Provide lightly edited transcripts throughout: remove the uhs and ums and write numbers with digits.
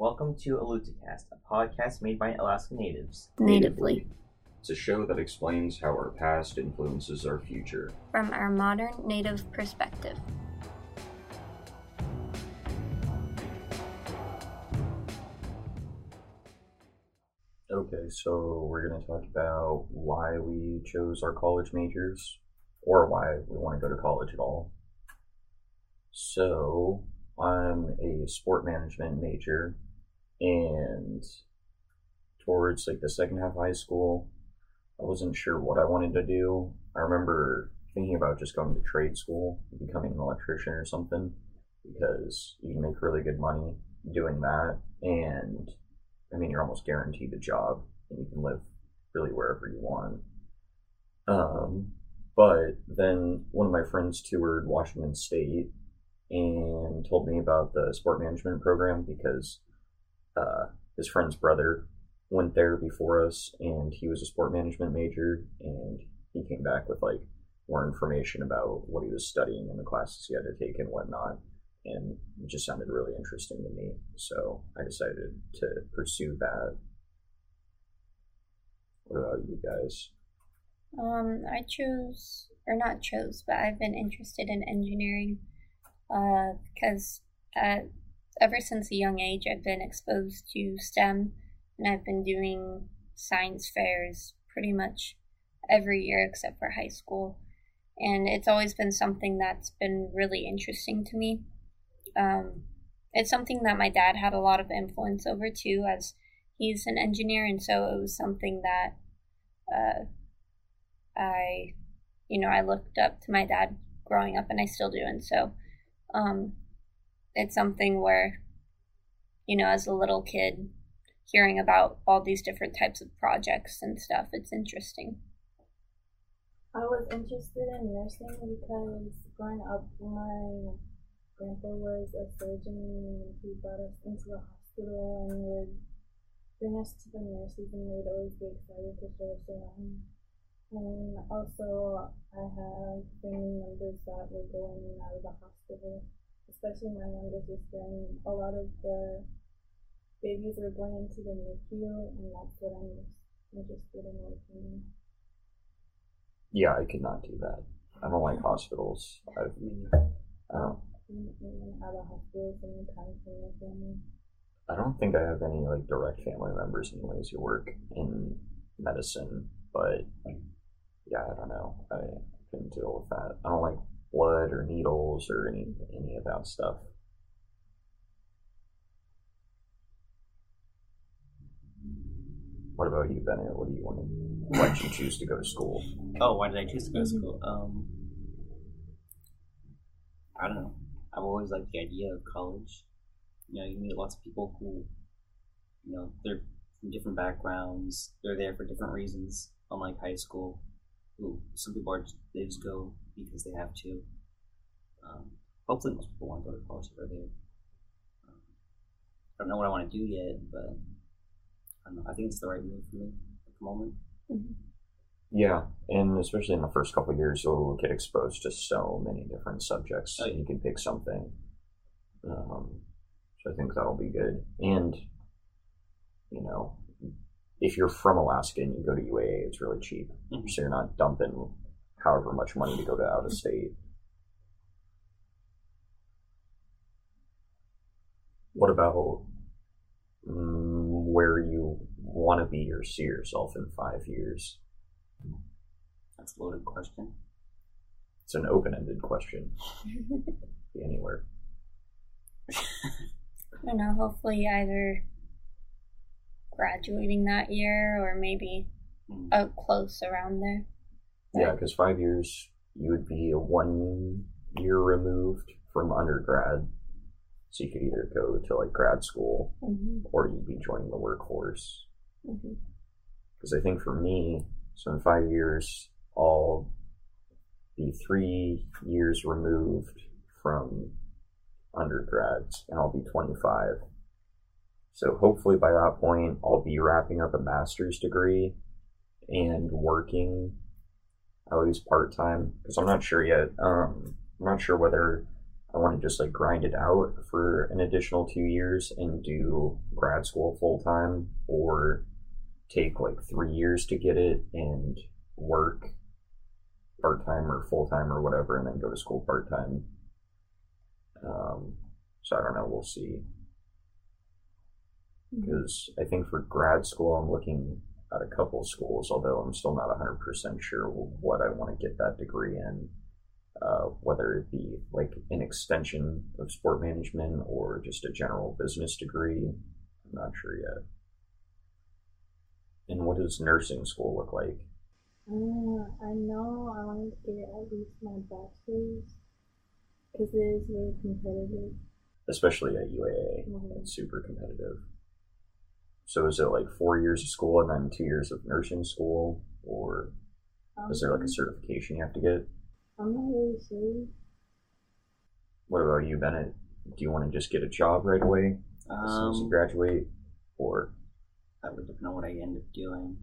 Welcome to Alutacast, a podcast made by Alaska Natives. Natively. It's a show that explains how our past influences our future. From our modern Native perspective. Okay, so we're going to talk about why we chose our college majors, or why we want to go to college at all. So, I'm a sport management major, and towards the second half of high school, I wasn't sure what I wanted to do. I remember thinking about just going to trade school, becoming an electrician or something, because you can make really good money doing that, and I mean, you're almost guaranteed a job, and you can live really wherever you want. But then one of my friends toured Washington State and told me about the sport management program because his friend's brother went there before us, and he was a sport management major, and he came back with more information about what he was studying and the classes he had to take and whatnot, and it just sounded really interesting to me, so I decided to pursue that. What about you guys? I've been interested in engineering because ever since a young age I've been exposed to STEM, and I've been doing science fairs pretty much every year except for high school, and it's always been something that's been really interesting to me. It's something that my dad had a lot of influence over too, as he's an engineer, and so it was something that I looked up to my dad growing up, and I still do. And so it's something where, as a little kid, hearing about all these different types of projects and stuff, it's interesting. I was interested in nursing because growing up, my grandpa was a surgeon, and he brought us into the hospital and would bring us to the nurses, and they'd always be excited to show us around. And also, I have family members that were going in and out of the hospital, especially my younger sister, and a lot of the babies were going into the NICU, and that's what I'm interested in working. Yeah, I could not do that. I don't like hospitals. I've been out of hospital so many times from my family. I don't think I have any direct family members anyways who work in medicine, but yeah, I don't know. I couldn't deal with that. I don't like blood or needles or any of that stuff. What about you, Bennett? Why did you choose to go to school? Oh, why did I choose to go to school? I don't know. I've always liked the idea of college. You meet lots of people who, they're from different backgrounds. They're there for different reasons, unlike high school. Some people they just go because they have to. Hopefully most people want to go to college if they're there. I don't know what I want to do yet, but I don't know. I think it's the right move for me at the moment. Mm-hmm. Yeah, and especially in the first couple of years, you'll get exposed to so many different subjects. Oh, yeah. You can pick something. So I think that'll be good. And, if you're from Alaska and you go to UAA, it's really cheap. Mm-hmm. So you're not dumping however much money to go to out of state. What about where you want to be or see yourself in 5 years? That's a loaded question. It's an open-ended question. Anywhere. I don't know, hopefully either graduating that year or maybe out close around there. But yeah, because 5 years, you would be 1 year removed from undergrad. So you could either go to grad school, mm-hmm. or you'd be joining the workforce. Mm-hmm. Because I think for me, so in 5 years, I'll be 3 years removed from undergrads, and I'll be 25. So hopefully by that point, I'll be wrapping up a master's degree and working at least part-time, because I'm not sure yet. I'm not sure whether I want to just like grind it out for an additional 2 years and do grad school full time, or take like 3 years to get it and work part time or full time or whatever, and then go to school part time. So I don't know. We'll see. Because I think for grad school, I'm looking at a couple schools, although I'm still not 100% sure what I want to get that degree in, whether it be like an extension of sport management or just a general business degree. I'm not sure yet. And what does nursing school look like? I know I wanted to get at least my bachelor's because it is really competitive. Especially at UAA, it's super competitive. So is it like 4 years of school and then 2 years of nursing school, or is there like a certification you have to get? I'm not really sure. What about you, Bennett? Do you want to just get a job right away as soon as you graduate, or? I would know what I end up doing.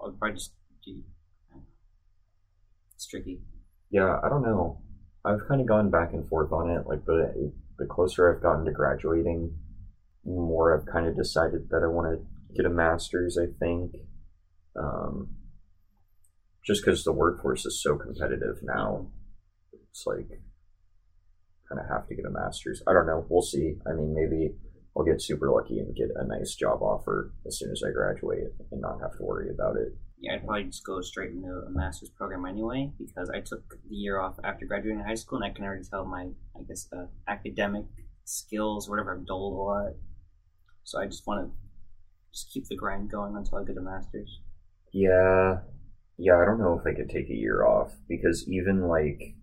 I'll probably just do. It's tricky. Yeah, I don't know. I've kind of gone back and forth on it, like the closer I've gotten to graduating, the more I've kind of decided that I want to get a master's, I think. Just because the workforce is so competitive now, it's like, kind of have to get a master's. I don't know, we'll see. I mean, maybe I'll get super lucky and get a nice job offer as soon as I graduate and not have to worry about it. Yeah, I'd probably just go straight into a master's program anyway, because I took the year off after graduating high school, and I can already tell my, academic skills, whatever, I've dulled a lot. So I just want to just keep the grind going until I get a master's. Yeah, I don't know if I could take a year off, because even, like,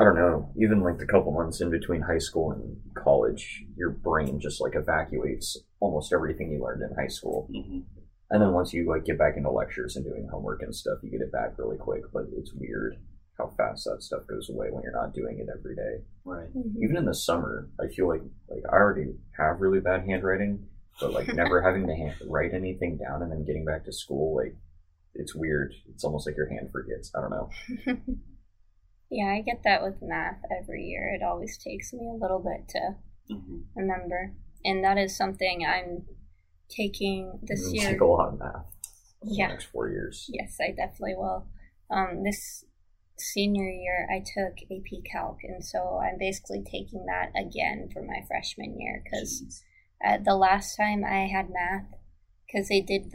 I don't know, even, like, the couple months in between high school and college, your brain just, like, evacuates almost everything you learned in high school. Mm-hmm. And then once you, like, get back into lectures and doing homework and stuff, you get it back really quick. But it's weird how fast that stuff goes away when you're not doing it every day. Right. Mm-hmm. Even in the summer, I feel like I already have really bad handwriting. But, like, never having to write anything down and then getting back to school, like, it's weird. It's almost like your hand forgets. I don't know. Yeah, I get that with math every year. It always takes me a little bit to remember. And that is something I'm taking this year. Take a lot of math for the next 4 years. Yes, I definitely will. This senior year, I took AP Calc, and so I'm basically taking that again for my freshman year, because the last time I had math, because they did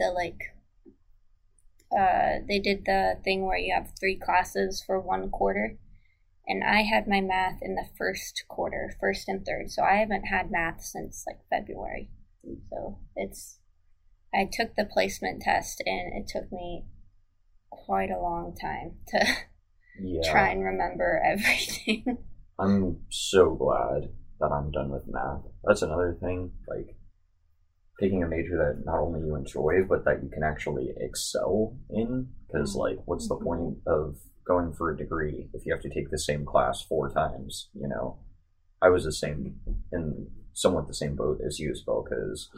the thing where you have three classes for one quarter, and I had my math in the first quarter, first and third, so I haven't had math since like February. So I took the placement test, and it took me quite a long time to try and remember everything. I'm so glad that I'm done with math. That's another thing, like taking a major that not only you enjoy, but that you can actually excel in, because like what's the point of going for a degree if you have to take the same class four times, you know? I was somewhat the same boat as you, Isabell, because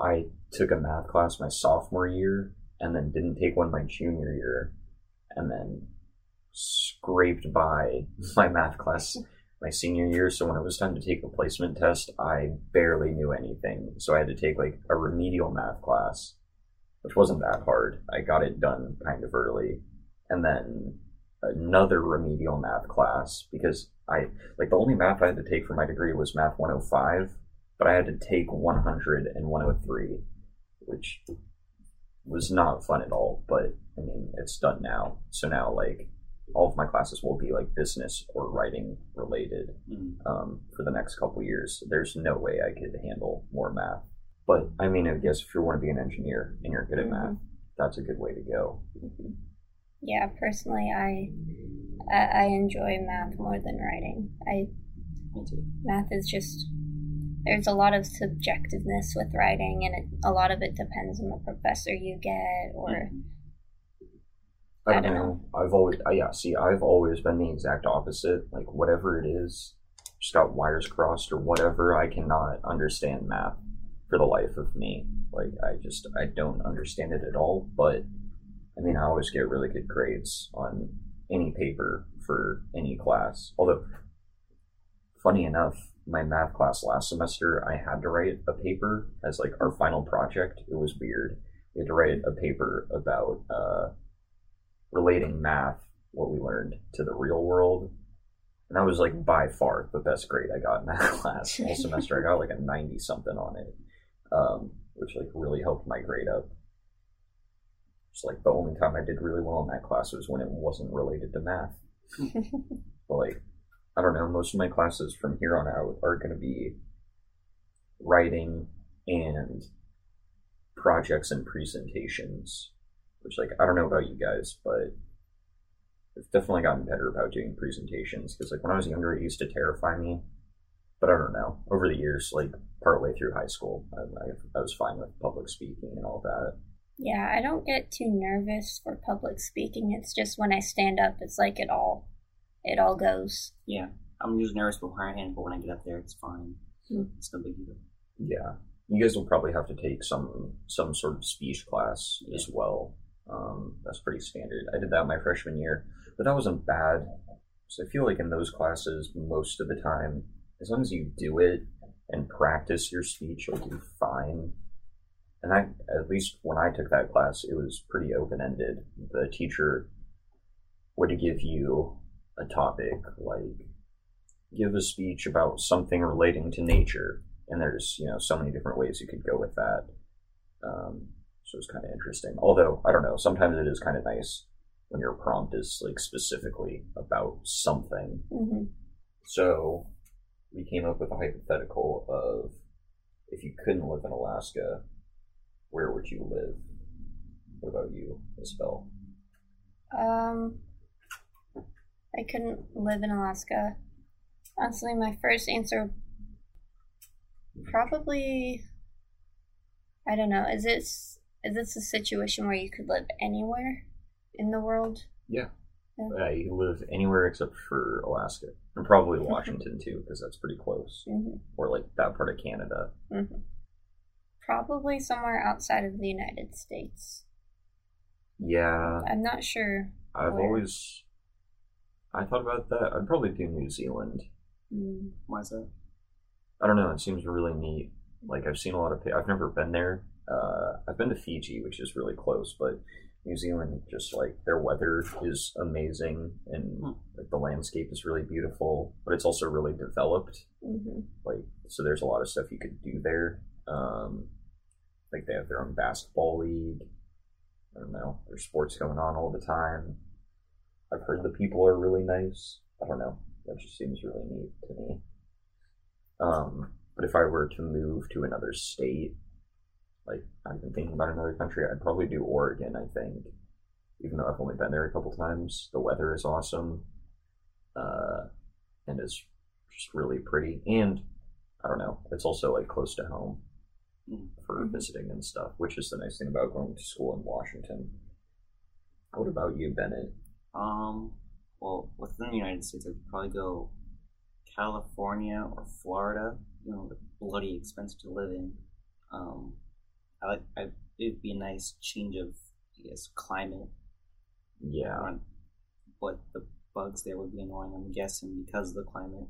I took a math class my sophomore year and then didn't take one my junior year, and then scraped by my math class my senior year. So when it was time to take the placement test, I barely knew anything. So I had to take like a remedial math class, which wasn't that hard. I got it done kind of early, and then another remedial math class, because the only math I had to take for my degree was math 105, but I had to take 100 and 103, which was not fun at all, but I mean, it's done now. So now like all of my classes will be like business or writing related for the next couple years. There's no way I could handle more math, but I mean, I guess if you want to be an engineer and you're good at math, that's a good way to go. Mm-hmm. Yeah, personally, I enjoy math more than writing. Math is just, there's a lot of subjectiveness with writing, and a lot of it depends on the professor you get, or I don't know. I've always been the exact opposite. Like whatever it is, just got wires crossed or whatever. I cannot understand math for the life of me. Like I don't understand it at all, but I mean, I always get really good grades on any paper for any class. Although Funny enough, my math class last semester, I had to write a paper as like our final project. It was weird. We had to write a paper about relating math, what we learned, to the real world. And that was like by far the best grade I got in that class all semester. I got like a 90 something on it, which like really helped my grade up. It's like the only time I did really well in that class was when it wasn't related to math. But like, I don't know, most of my classes from here on out are going to be writing and projects and presentations, which like, I don't know about you guys, but I've definitely gotten better about doing presentations, because like when I was younger, it used to terrify me, but I don't know, over the years, like partway through high school, I was fine with public speaking and all that. Yeah, I don't get too nervous for public speaking. It's just when I stand up, it's like it all goes. Yeah, I'm just nervous beforehand, but when I get up there, it's fine. Mm-hmm. It's no big deal. Yeah, you guys will probably have to take some sort of speech class as well. That's pretty standard. I did that my freshman year, but that wasn't bad. So I feel like in those classes, most of the time, as long as you do it and practice your speech, you'll do fine. And at least when I took that class, it was pretty open-ended. The teacher would give you a topic, like give a speech about something relating to nature, and there's, you know, so many different ways you could go with that. So it's kind of interesting. Although, I don't know, sometimes it is kind of nice when your prompt is like specifically about something. Mm-hmm. So we came up with a hypothetical of, if you couldn't live in Alaska, where would you live? What about you, Isabell? I couldn't live in Alaska. Honestly, my first answer probably, I don't know. Is this a situation where you could live anywhere in the world? Yeah. You can live anywhere except for Alaska, and probably Washington too, because that's pretty close. Mm-hmm. Or like that part of Canada. Mm-hmm. Probably somewhere outside of the United States. Yeah. I'm not sure. I thought about that. I'd probably do New Zealand. Mm. Why is that? I don't know. It seems really neat. Like, I've seen a lot of, I've never been there. I've been to Fiji, which is really close, but New Zealand, just like their weather is amazing, and like the landscape is really beautiful, but it's also really developed. Mm-hmm. Like, so there's a lot of stuff you could do there. Like they have their own basketball league. I don't know. There's sports going on all the time. I've heard the people are really nice. I don't know. That just seems really neat to me. But if I were to move to another state, like I've been thinking about another country, I'd probably do Oregon, I think. Even though I've only been there a couple times, the weather is awesome. And it's just really pretty. And I don't know. It's also like close to home for visiting and stuff, which is the nice thing about going to school in Washington. What about you, Bennett? Well, within the United States, I'd probably go California or Florida. You know, they're bloody expensive to live in. It'd be a nice change of, I guess, climate. Yeah. But the bugs there would be annoying, I'm guessing, because of the climate.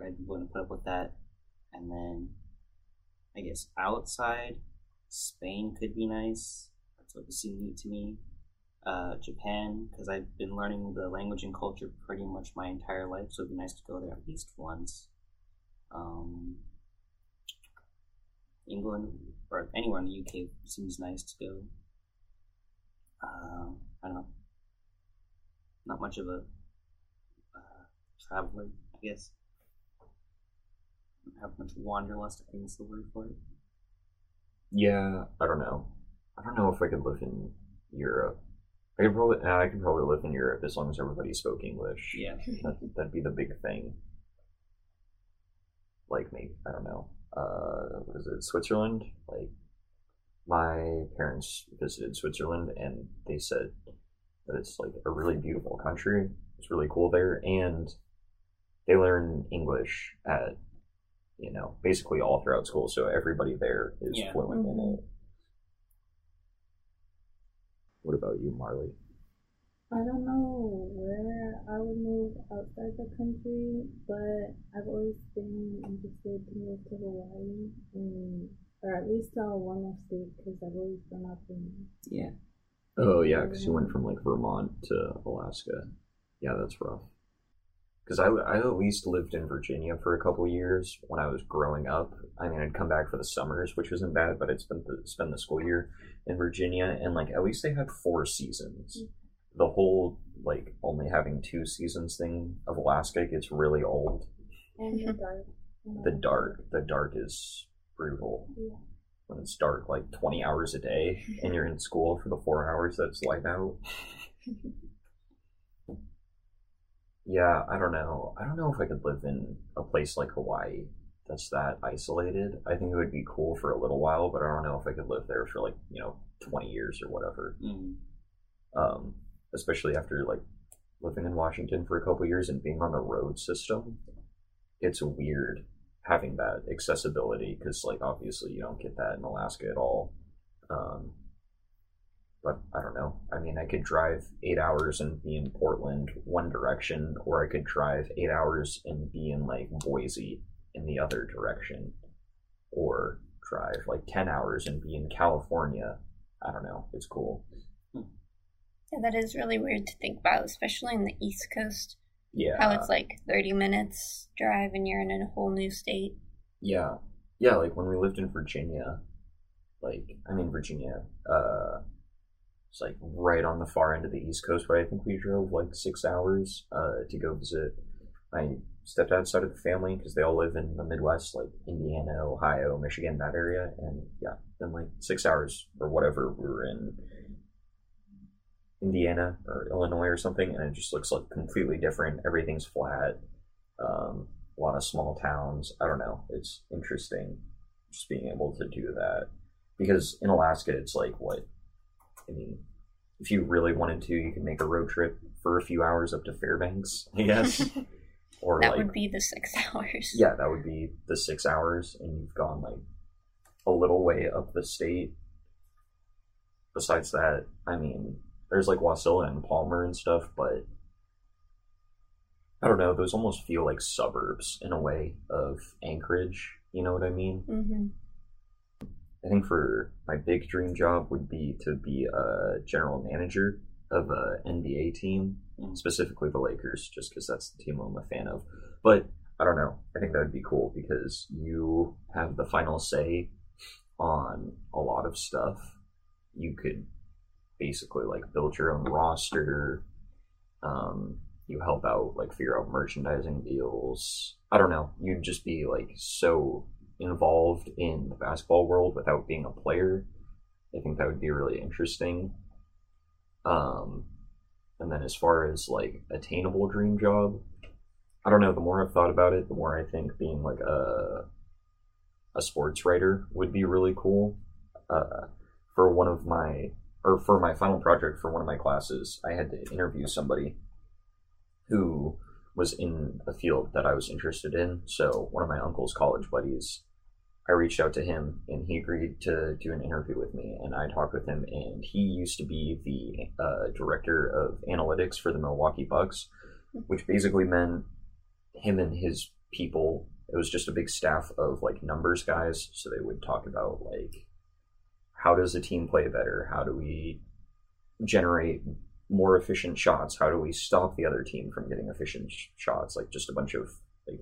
I wouldn't put up with that. And then, I guess outside, Spain could be nice. That's what would seem neat to me. Japan, because I've been learning the language and culture pretty much my entire life, so it'd be nice to go there at least once. England, or anywhere in the UK, seems nice to go. I don't know. Not much of a traveler, I guess. Have much wanderlust, I think is the word for it. Yeah, I don't know. I don't know if I could live in Europe. I could probably live in Europe as long as everybody spoke English. Yeah, that'd be the big thing. Like maybe, I don't know. What is it, Switzerland? Like my parents visited Switzerland, and they said that it's like a really beautiful country. It's really cool there, and they learn English at, you know, basically all throughout school, so everybody there is fluent in it. What about you, Marlee? I don't know where I would move outside the country, but I've always been interested to move to Hawaii, or at least to one more state, because I've always been up in... Yeah. Oh, yeah, because you went from, like, Vermont to Alaska. Yeah, that's rough. Because I at least lived in Virginia for a couple years when I was growing up. I mean, I'd come back for the summers, which wasn't bad, but I'd spend the school year in Virginia, and, like, at least they had 4 seasons. Mm-hmm. The whole, like, only having 2 seasons thing of Alaska gets really old. And the dark. The dark is brutal. Yeah. When it's dark, like, 20 hours a day, and you're in school for the 4 hours that's light out. Yeah, I don't know. I don't know if I could live in a place like Hawaii that's that isolated. I think it would be cool for a little while, but I don't know if I could live there for, like, 20 years or whatever. Mm. Especially after, like, living in Washington for a couple years and being on the road system, it's weird having that accessibility, because, like, obviously you don't get that in Alaska at all. But I don't know. I mean, I could drive 8 hours and be in Portland one direction, or I could drive 8 hours and be in, like, Boise in the other direction, or drive, like, 10 hours and be in California. I don't know. It's cool. Yeah, that is really weird to think about, especially in the East Coast. Yeah. How it's like 30 minutes drive and you're in a whole new state. Yeah. Yeah, like when we lived in Virginia, it's like right on the far end of the East Coast, but I think we drove like 6 hours to go visit my stepdad's side of the family, because they all live in the Midwest, like Indiana, Ohio, Michigan, that area. And yeah, then like 6 hours or whatever we were in Indiana or Illinois or something, and it just looks like completely different. Everything's flat, a lot of small towns. I don't know, it's interesting just being able to do that, because in Alaska it's like, what I mean, if you really wanted to, you could make a road trip for a few hours up to Fairbanks, I guess. Or that, like, would be the 6 hours. Yeah, that would be the 6 hours, and you've gone like a little way up the state. Besides that, I mean, there's, like, Wasilla and Palmer and stuff, but I don't know. Those almost feel like suburbs in a way of Anchorage. You know what I mean? Mm-hmm. I think for my big dream job would be to be a general manager of a NBA team, specifically the Lakers, just because that's the team I'm a fan of. But I don't know. I think that would be cool, because you have the final say on a lot of stuff. You could basically, like, build your own roster, you help out, like, figure out merchandising deals. I don't know, you'd just be, like, so involved in the basketball world without being a player. I think that would be really interesting. And then as far as, like, attainable dream job, I don't know, the more I've thought about it, the more I think being, like, a sports writer would be really cool. For my final project for one of my classes, I had to interview somebody who was in a field that I was interested in. So one of my uncle's college buddies, I reached out to him, and he agreed to do an interview with me, and I talked with him, and he used to be the director of analytics for the Milwaukee Bucks, which basically meant him and his people, it was just a big staff of, like, numbers guys, so they would talk about, like, how does a team play better? How do we generate more efficient shots? How do we stop the other team from getting efficient shots? Like, just a bunch of, like,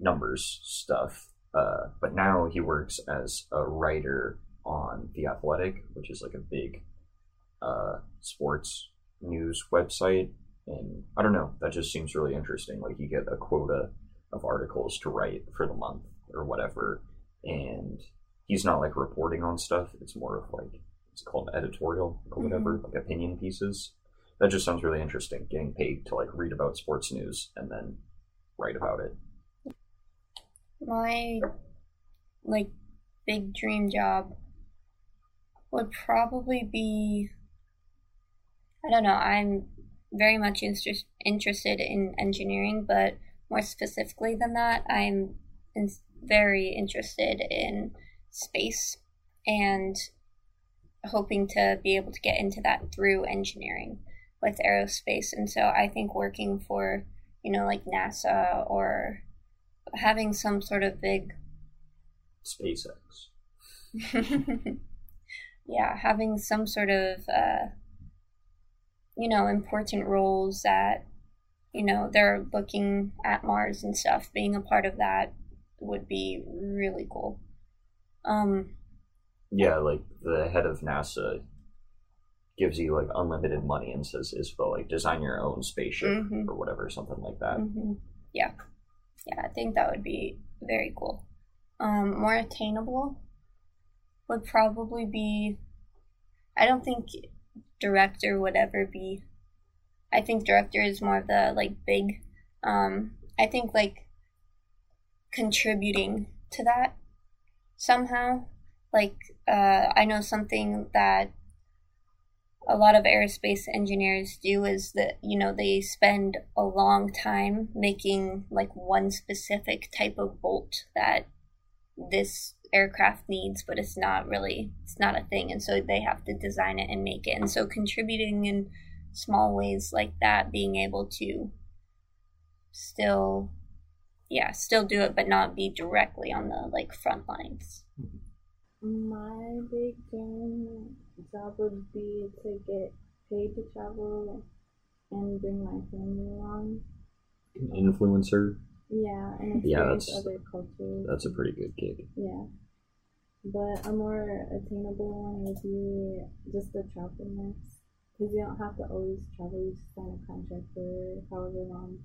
numbers stuff. But now he works as a writer on The Athletic, which is, like, a big sports news website. And I don't know, that just seems really interesting. Like, you get a quota of articles to write for the month or whatever, and he's not, like, reporting on stuff. It's more of, like, it's called editorial or whatever, like, opinion pieces. That just sounds really interesting, getting paid to, like, read about sports news and then write about it. My, like, big dream job would probably be, I don't know, I'm very much interested in engineering, but more specifically than that, I'm very interested in space and hoping to be able to get into that through engineering. with aerospace. And so I think working for, you know, like NASA or having some sort of big... SpaceX. Yeah, having some sort of, you know, important roles that, you know, they're looking at Mars and stuff. Being a part of that would be really cool. Yeah, like the head of NASA gives you like unlimited money and says, Isabell, like design your own spaceship or whatever, something like that. Yeah. Yeah, I think that would be very cool. More attainable would probably be, I don't think director would ever be, I think director is more of the like big, I think like contributing to that somehow. Like, I know something that a lot of aerospace engineers do is that, you know, they spend a long time making like one specific type of bolt that this aircraft needs, but it's not really, it's not a thing. And so they have to design it and make it. And so contributing in small ways like that, being able to still, yeah, still do it, but not be directly on the like front lines. My big dream job would be to get paid to travel and bring my family along. An influencer? Yeah, and experience other cultures. That's a pretty good gig. Yeah. But a more attainable one would be just the travelness. Because you don't have to always travel. You just sign a contract for however long.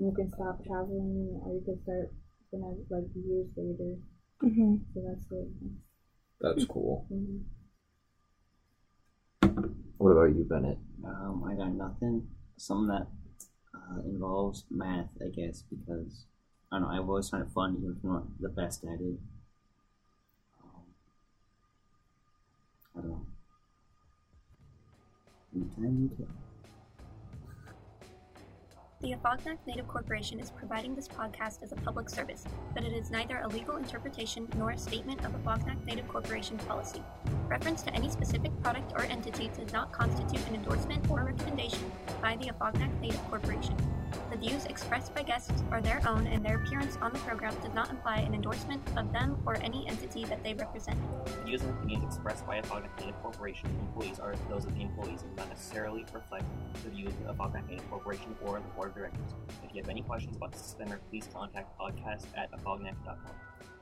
And you can stop traveling, or you can start like years later. So that's really nice. That's cool. What about you, Bennett? I got nothing. Something that involves math, I guess, because, I don't know, I've always found it fun, even if I'm not the best at it. I don't know. The Afognak Native Corporation is providing this podcast as a public service, but it is neither a legal interpretation nor a statement of Afognak Native Corporation policy. Reference to any specific product or entity does not constitute an endorsement or recommendation by the Afognak Native Corporation. The views expressed by guests are their own, and their appearance on the program does not imply an endorsement of them or any entity that they represent. The views and opinions expressed by Afognak Native Corporation employees are those of the employees and do not necessarily reflect the views of Afognak Native Corporation or the board of directors. If you have any questions about the disclaimer, please contact podcast@afognak.com.